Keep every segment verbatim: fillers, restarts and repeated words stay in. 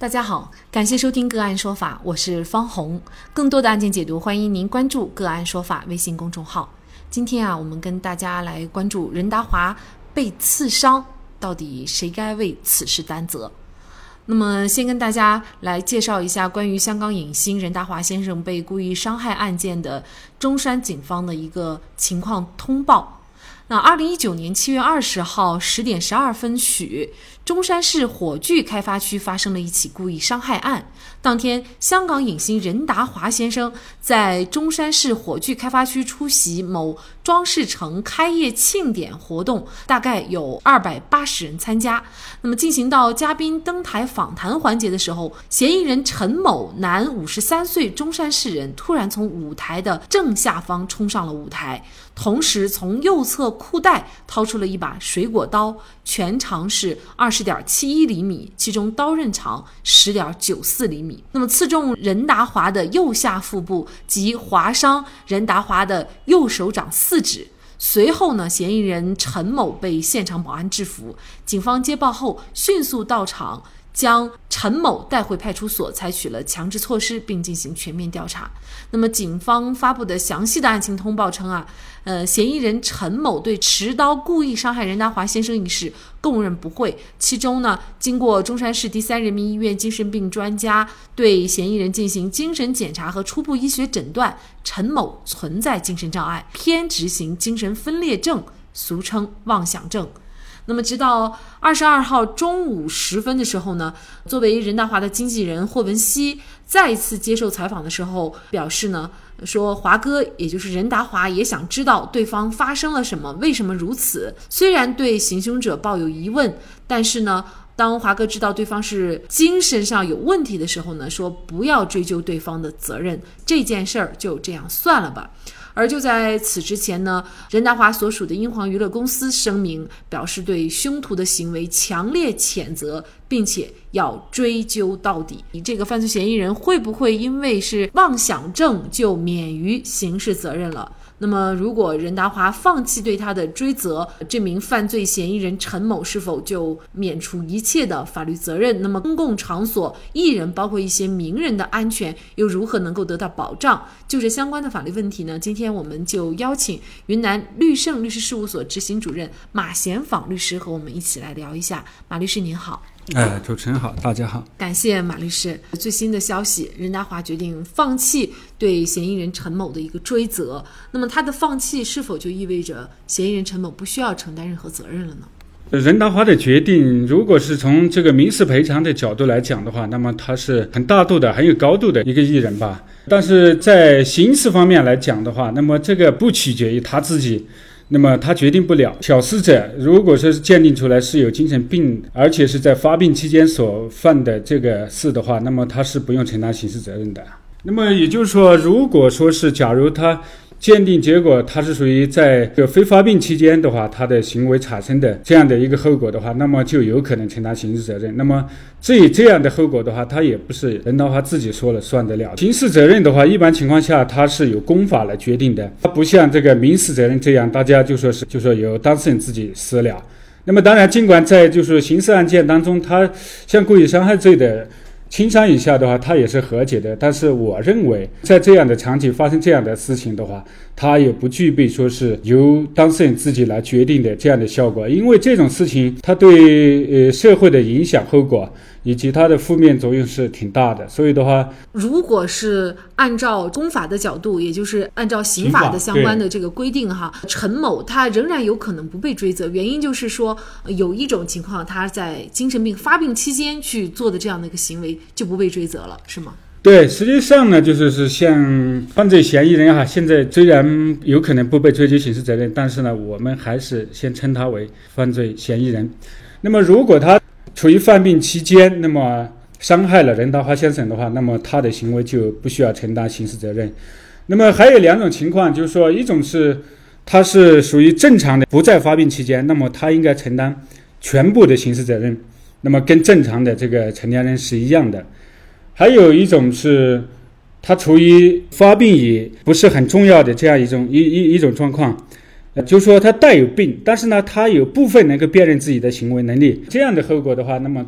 大家好，感谢收听个案说法，我是方红。更多的案件解读，欢迎您关注个案说法微信公众号。今天啊，我们跟大家来关注任达华被刺伤，到底谁该为此事担责？那么先跟大家来介绍一下关于香港影星任达华先生被故意伤害案件的中山警方的一个情况通报。那二零一九年七月二十号十点十二分许，中山市火炬开发区发生了一起故意伤害案。当天，香港影星任达华先生在中山市火炬开发区出席某装饰城开业庆典活动，大概有二百八十人参加。那么进行到嘉宾登台访谈环节的时候，嫌疑人陈某，男五十三岁中山市人，突然从舞台的正下方冲上了舞台，同时从右侧裤带掏出了一把水果刀，全长是 二十点七一厘米，其中刀刃长 十点九四厘米。那么刺中任达华的右下腹部及划伤任达华的右手掌四指。随后呢，嫌疑人陈某被现场保安制服，警方接报后迅速到场，将陈某带回派出所，采取了强制措施，并进行全面调查。那么警方发布的详细的案情通报称啊，呃，嫌疑人陈某对持刀故意伤害任达华先生一事供认不讳。其中呢，经过中山市第三人民医院精神病专家对嫌疑人进行精神检查和初步医学诊断，陈某存在精神障碍，偏执型精神分裂症，俗称妄想症。那么直到二十二号中午十分的时候呢，作为任达华的经纪人霍文熙再次接受采访的时候表示呢，说华哥也就是任达华也想知道对方发生了什么，为什么如此。虽然对行凶者抱有疑问，但是呢，当华哥知道对方是精神上有问题的时候呢，说不要追究对方的责任，这件事儿就这样算了吧。而就在此之前呢，任达华所属的英皇娱乐公司声明表示对凶徒的行为强烈谴责，并且要追究到底。这个犯罪嫌疑人会不会因为是妄想症就免于刑事责任了？那么如果任达华放弃对他的追责，这名犯罪嫌疑人陈某是否就免除一切的法律责任？那么公共场所、艺人包括一些名人的安全又如何能够得到保障？就这相关的法律问题呢，今天我们就邀请云南律盛律师事务所执行主任马贤访律师和我们一起来聊一下。马律师您好。哎，主持人好，大家好，感谢马律师。最新的消息，任达华决定放弃对嫌疑人陈某的一个追责，那么他的放弃是否就意味着嫌疑人陈某不需要承担任何责任了呢？任达华的决定，如果是从这个民事赔偿的角度来讲的话，那么他是很大度的、很有高度的一个艺人吧。但是在刑事方面来讲的话，那么这个不取决于他自己，那么他决定不了。肇事者如果说是鉴定出来是有精神病，而且是在发病期间所犯的这个事的话，那么他是不用承担刑事责任的。那么也就是说，如果说是假如他鉴定结果它是属于在这个非发病期间的话，他的行为产生的这样的一个后果的话，那么就有可能承担刑事责任。那么至于这样的后果的话，他也不是任达华自己说了算得了。刑事责任的话，一般情况下它是由公法来决定的，它不像这个民事责任这样，大家就说是就说由当事人自己私了。那么当然，尽管在就是刑事案件当中，它像故意伤害罪的轻伤以下的话，他也是和解的，但是我认为在这样的场景发生这样的事情的话，他也不具备说是由当事人自己来决定的这样的效果，因为这种事情他对呃社会的影响后果以及它的负面作用是挺大的。所以的话，如果是按照公法的角度，也就是按照刑法的相关的这个规定哈，陈某他仍然有可能不被追责，原因就是说有一种情况，他在精神病发病期间去做的这样的一个行为就不被追责了，是吗？对，实际上呢，就是是像犯罪嫌疑人哈，现在虽然有可能不被追究刑事责任，但是呢，我们还是先称他为犯罪嫌疑人。那么如果他处于犯病期间，那么伤害了任达华先生的话，那么他的行为就不需要承担刑事责任。那么还有两种情况，就是说，一种是他是属于正常的，不在发病期间，那么他应该承担全部的刑事责任，那么跟正常的这个成年人是一样的。还有一种是他处于发病也不是很重要的这样一种一一一种状况。就是说他带有病，但是呢，他有部分能够辨认自己的行为能力，这样的后果的话，那么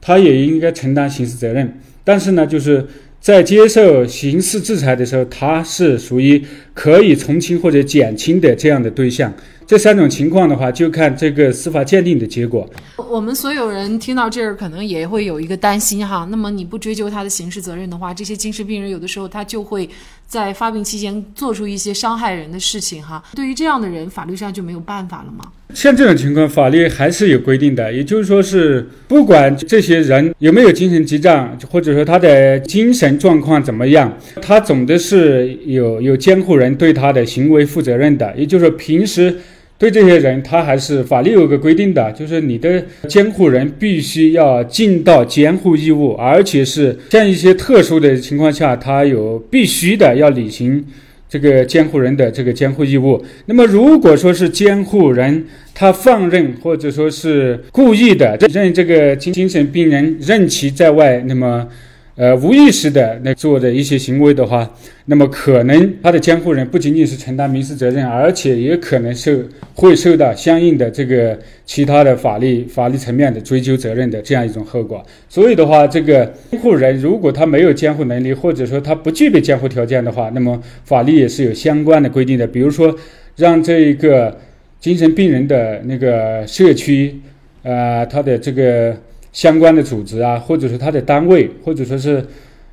他也应该承担刑事责任。但是呢，就是在接受刑事制裁的时候，他是属于可以从轻或者减轻的这样的对象。这三种情况的话，就看这个司法鉴定的结果。我们所有人听到这儿可能也会有一个担心哈，那么你不追究他的刑事责任的话，这些精神病人有的时候他就会在发病期间做出一些伤害人的事情哈，对于这样的人法律上就没有办法了吗？像这种情况法律还是有规定的，也就是说是不管这些人有没有精神疾障，或者说他的精神状况怎么样，他总的是有有监护人对他的行为负责任的。也就是说平时对这些人，他还是法律有个规定的，就是你的监护人必须要尽到监护义务，而且是像一些特殊的情况下，他有必须的要履行这个监护人的这个监护义务。那么如果说是监护人他放任或者说是故意的任这个精神病人任其在外，那么呃，无意识的那做的一些行为的话，那么可能他的监护人不仅仅是承担民事责任，而且也可能受会受到相应的这个其他的法律法律层面的追究责任的这样一种后果。所以的话，这个监护人如果他没有监护能力，或者说他不具备监护条件的话，那么法律也是有相关的规定的，比如说让这个精神病人的那个社区，呃，他的这个相关的组织啊，或者说他的单位，或者说是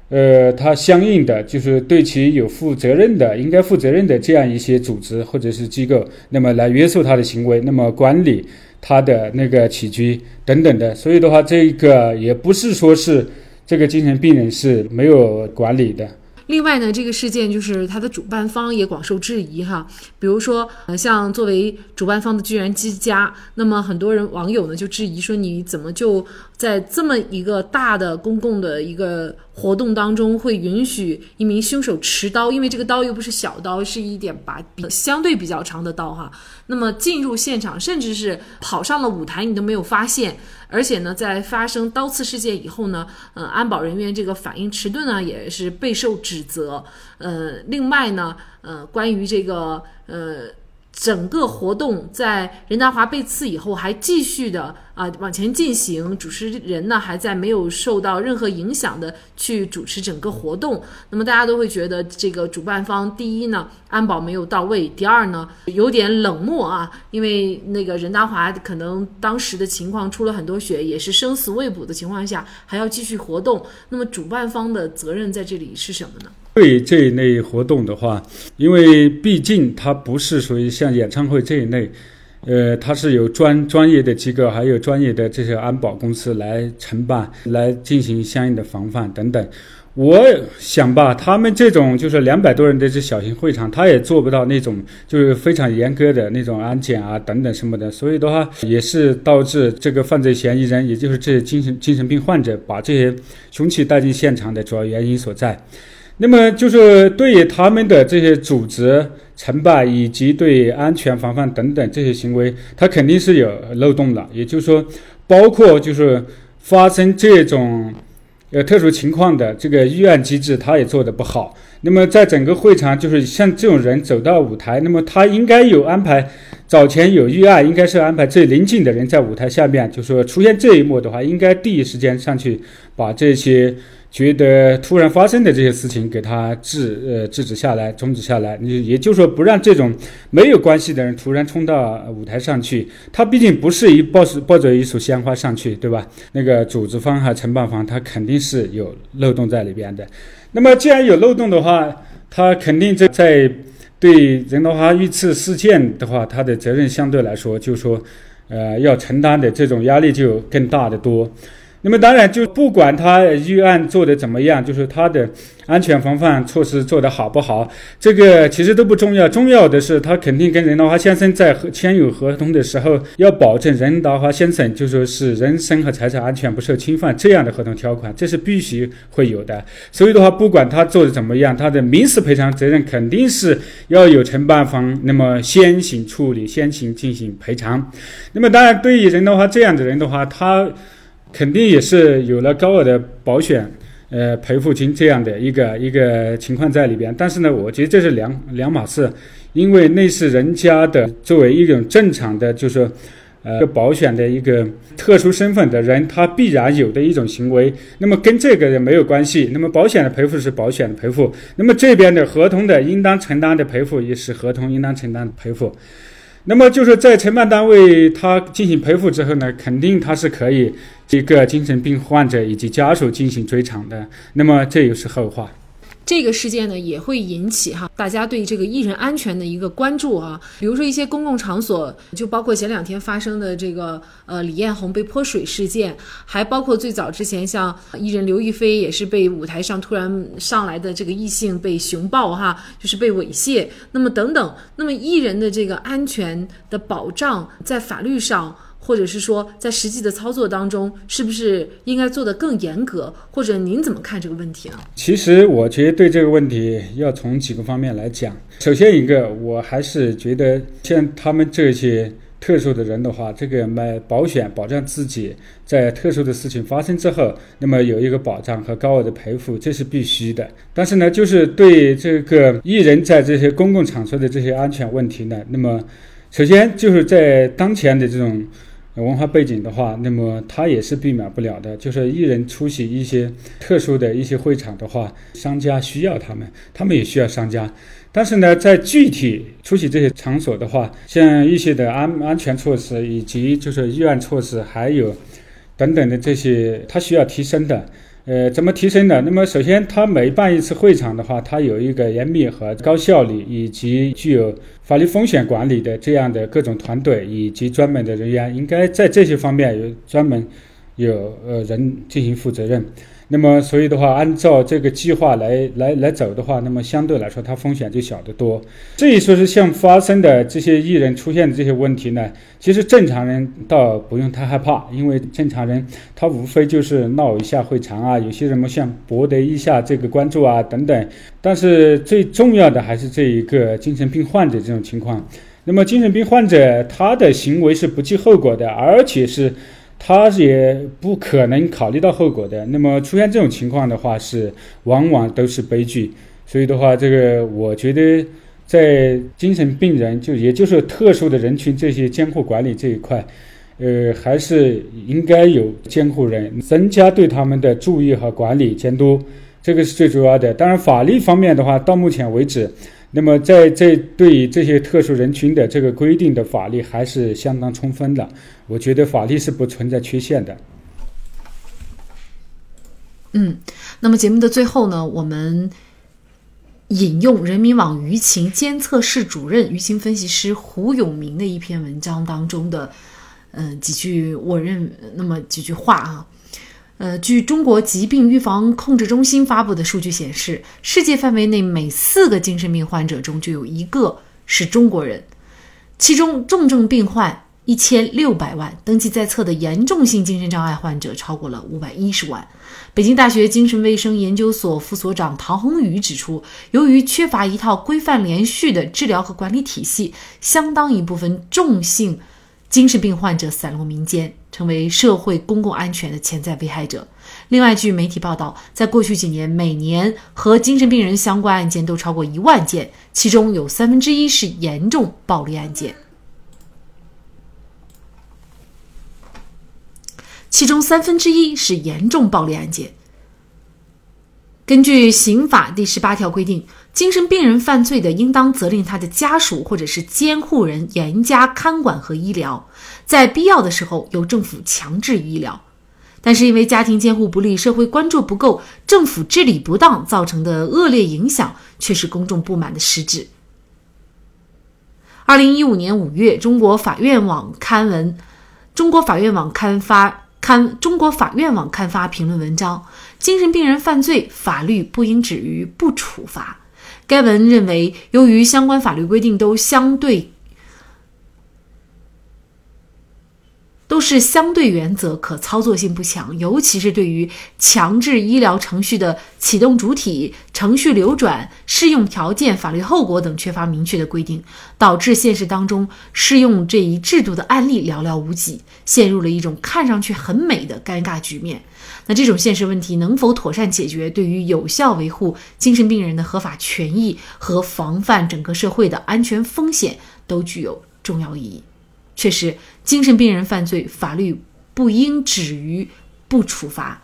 呃，他相应的就是对其有负责任的应该负责任的这样一些组织或者是机构，那么来约束他的行为，那么管理他的那个起居等等的。所以的话，这个也不是说是这个精神病人是没有管理的。另外呢，这个事件就是它的主办方也广受质疑哈，比如说像作为主办方的居然之家，那么很多人网友呢就质疑说，你怎么就在这么一个大的公共的一个活动当中会允许一名凶手持刀，因为这个刀又不是小刀，是一点把比相对比较长的刀哈，那么进入现场，甚至是跑上了舞台你都没有发现。而且呢，在发生刀刺事件以后呢，呃，安保人员这个反应迟钝呢，也是备受指责。呃，另外呢，呃，关于这个呃整个活动在任达华被刺以后还继续的啊、呃、往前进行，主持人呢还在没有受到任何影响的去主持整个活动。那么大家都会觉得这个主办方，第一呢安保没有到位，第二呢有点冷漠啊，因为那个任达华可能当时的情况出了很多血，也是生死未卜的情况下还要继续活动，那么主办方的责任在这里是什么呢？对这一类活动的话，因为毕竟它不是属于像演唱会这一类，呃，它是有专专业的机构，还有专业的这些安保公司来承办，来进行相应的防范等等。我想吧，他们这种就是两百多人的这小型会场，他也做不到那种就是非常严格的那种安检啊等等什么的，所以的话也是导致这个犯罪嫌疑人，也就是这些精神精神病患者把这些凶器带进现场的主要原因所在。那么就是对于他们的这些组织承办以及对安全防范等等这些行为，它肯定是有漏洞的。也就是说，包括就是发生这种呃特殊情况的这个预案机制，它也做得不好。那么在整个会场，就是像这种人走到舞台，那么他应该有安排，早前有预案，应该是安排最临近的人在舞台下面，就是说出现这一幕的话，应该第一时间上去把这些觉得突然发生的这些事情给他制呃制止下来，终止下来，也就是说不让这种没有关系的人突然冲到舞台上去。他毕竟不是一抱抱着一束鲜花上去，对吧？那个组织方和承办方，他肯定是有漏洞在里边的。那么既然有漏洞的话，他肯定在对任达华遇刺事件的话，他的责任相对来说，就是说呃要承担的这种压力就更大得多。那么当然，就不管他预案做的怎么样，就是他的安全防范措施做得好不好，这个其实都不重要，重要的是他肯定跟任达华先生在签有合同的时候，要保证任达华先生就说是人身和财产安全不受侵犯，这样的合同条款这是必须会有的。所以的话，不管他做的怎么样，他的民事赔偿责任肯定是要有承办方那么先行处理，先行进行赔偿。那么当然，对于任达华这样的人的话，他肯定也是有了高额的保险呃赔付金这样的一个一个情况在里边。但是呢，我觉得这是两两码事，因为那是人家的作为一种正常的就是呃保险的一个特殊身份的人他必然有的一种行为，那么跟这个人没有关系，那么保险的赔付是保险的赔付，那么这边的合同的应当承担的赔付也是合同应当承担的赔付。那么就是在承办单位他进行赔付之后呢，肯定他是可以一个精神病患者以及家属进行追偿的，那么这又是后话。这个事件呢也会引起哈大家对这个艺人安全的一个关注啊，比如说一些公共场所，就包括前两天发生的这个呃李彦宏被泼水事件，还包括最早之前像艺人刘亦菲也是被舞台上突然上来的这个异性被熊抱哈，就是被猥亵，那么等等，那么艺人的这个安全的保障在法律上，或者是说在实际的操作当中是不是应该做得更严格，或者您怎么看这个问题呢？其实我觉得对这个问题要从几个方面来讲。首先一个，我还是觉得像他们这些特殊的人的话，这个买保险保障自己在特殊的事情发生之后那么有一个保障和高额的赔付，这是必须的。但是呢就是对这个艺人在这些公共场所的这些安全问题呢，那么首先就是在当前的这种文化背景的话，那么它也是避免不了的，就是艺人出席一些特殊的一些会场的话，商家需要他们，他们也需要商家，但是呢在具体出席这些场所的话，像一些的安安全措施以及就是预案措施还有等等的这些，它需要提升的。呃，怎么提升呢？那么首先它每办一次会场的话，它有一个严密和高效率以及具有法律风险管理的这样的各种团队以及专门的人员，应该在这些方面有专门有呃人进行负责任。那么所以的话按照这个计划来来来走的话，那么相对来说它风险就小得多。至于说是像发生的这些艺人出现的这些问题呢，其实正常人倒不用太害怕，因为正常人他无非就是闹一下会场啊，有些人们想博得一下这个关注啊等等，但是最重要的还是这一个精神病患者这种情况。那么精神病患者他的行为是不计后果的，而且是他也不可能考虑到后果的，那么出现这种情况的话是往往都是悲剧。所以的话这个我觉得在精神病人就也就是特殊的人群这些监护管理这一块，呃，还是应该有监护人增加对他们的注意和管理监督，这个是最主要的。当然法律方面的话到目前为止，那么在这对这些特殊人群的这个规定的法律还是相当充分的，我觉得法律是不存在缺陷的。嗯，那么节目的最后呢，我们引用人民网舆情监测室主任、舆情分析师胡永明的一篇文章当中的嗯、呃、几句，我认那么几句话啊。呃，据中国疾病预防控制中心发布的数据显示，世界范围内每四个精神病患者中就有一个是中国人，其中重症病患一千六百万，登记在册的严重性精神障碍患者超过了五百一十万。北京大学精神卫生研究所副所长唐宏宇指出，由于缺乏一套规范连续的治疗和管理体系，相当一部分重性精神病患者散落民间，成为社会公共安全的潜在危害者。另外据媒体报道，在过去几年，每年和精神病人相关案件都超过一万件，其中有三分之一是严重暴力案件，其中三分之一是严重暴力案件。根据刑法第十八条规定，精神病人犯罪的，应当责令他的家属或者是监护人严加看管和医疗，在必要的时候由政府强制医疗。但是因为家庭监护不力、社会关注不够、政府治理不当造成的恶劣影响，却是公众不满的实质。二零一五年五月，中国法院网刊文中国法院网刊发刊中国法院网刊发评论文章，精神病人犯罪法律不应止于不处罚。该文认为，由于相关法律规定都相对都是相对原则，可操作性不强，尤其是对于强制医疗程序的启动主体、程序流转、适用条件、法律后果等缺乏明确的规定，导致现实当中适用这一制度的案例寥寥无几，陷入了一种看上去很美的尴尬局面。那这种现实问题能否妥善解决，对于有效维护精神病人的合法权益和防范整个社会的安全风险都具有重要意义。确实，精神病人犯罪，法律不应止于不处罚。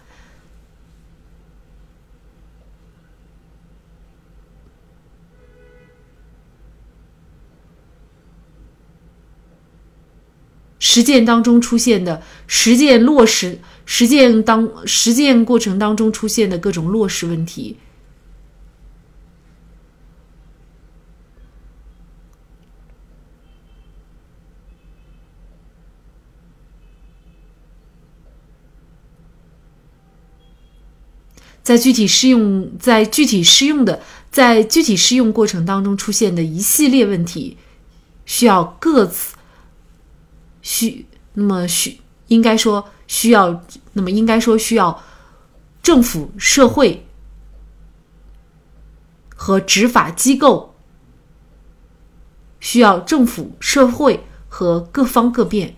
实践当中出现的实践落实实践当实践过程当中出现的各种落实问题，在具体适用在具体适用的在具体适用过程当中出现的一系列问题，需要各自需那么需应该说需要那么应该说需要政府、社会和执法机构，需要政府、社会和各方各面。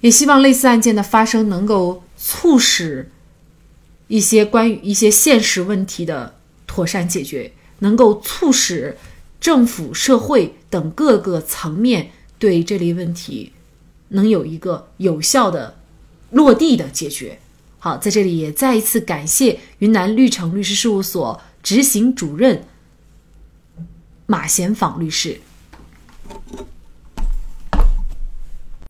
也希望类似案件的发生能够促使一些关于一些现实问题的妥善解决，能够促使政府、社会等各个层面对这类问题能有一个有效的落地的解决。好，在这里也再一次感谢云南绿城律师事务所执行主任马贤访律师。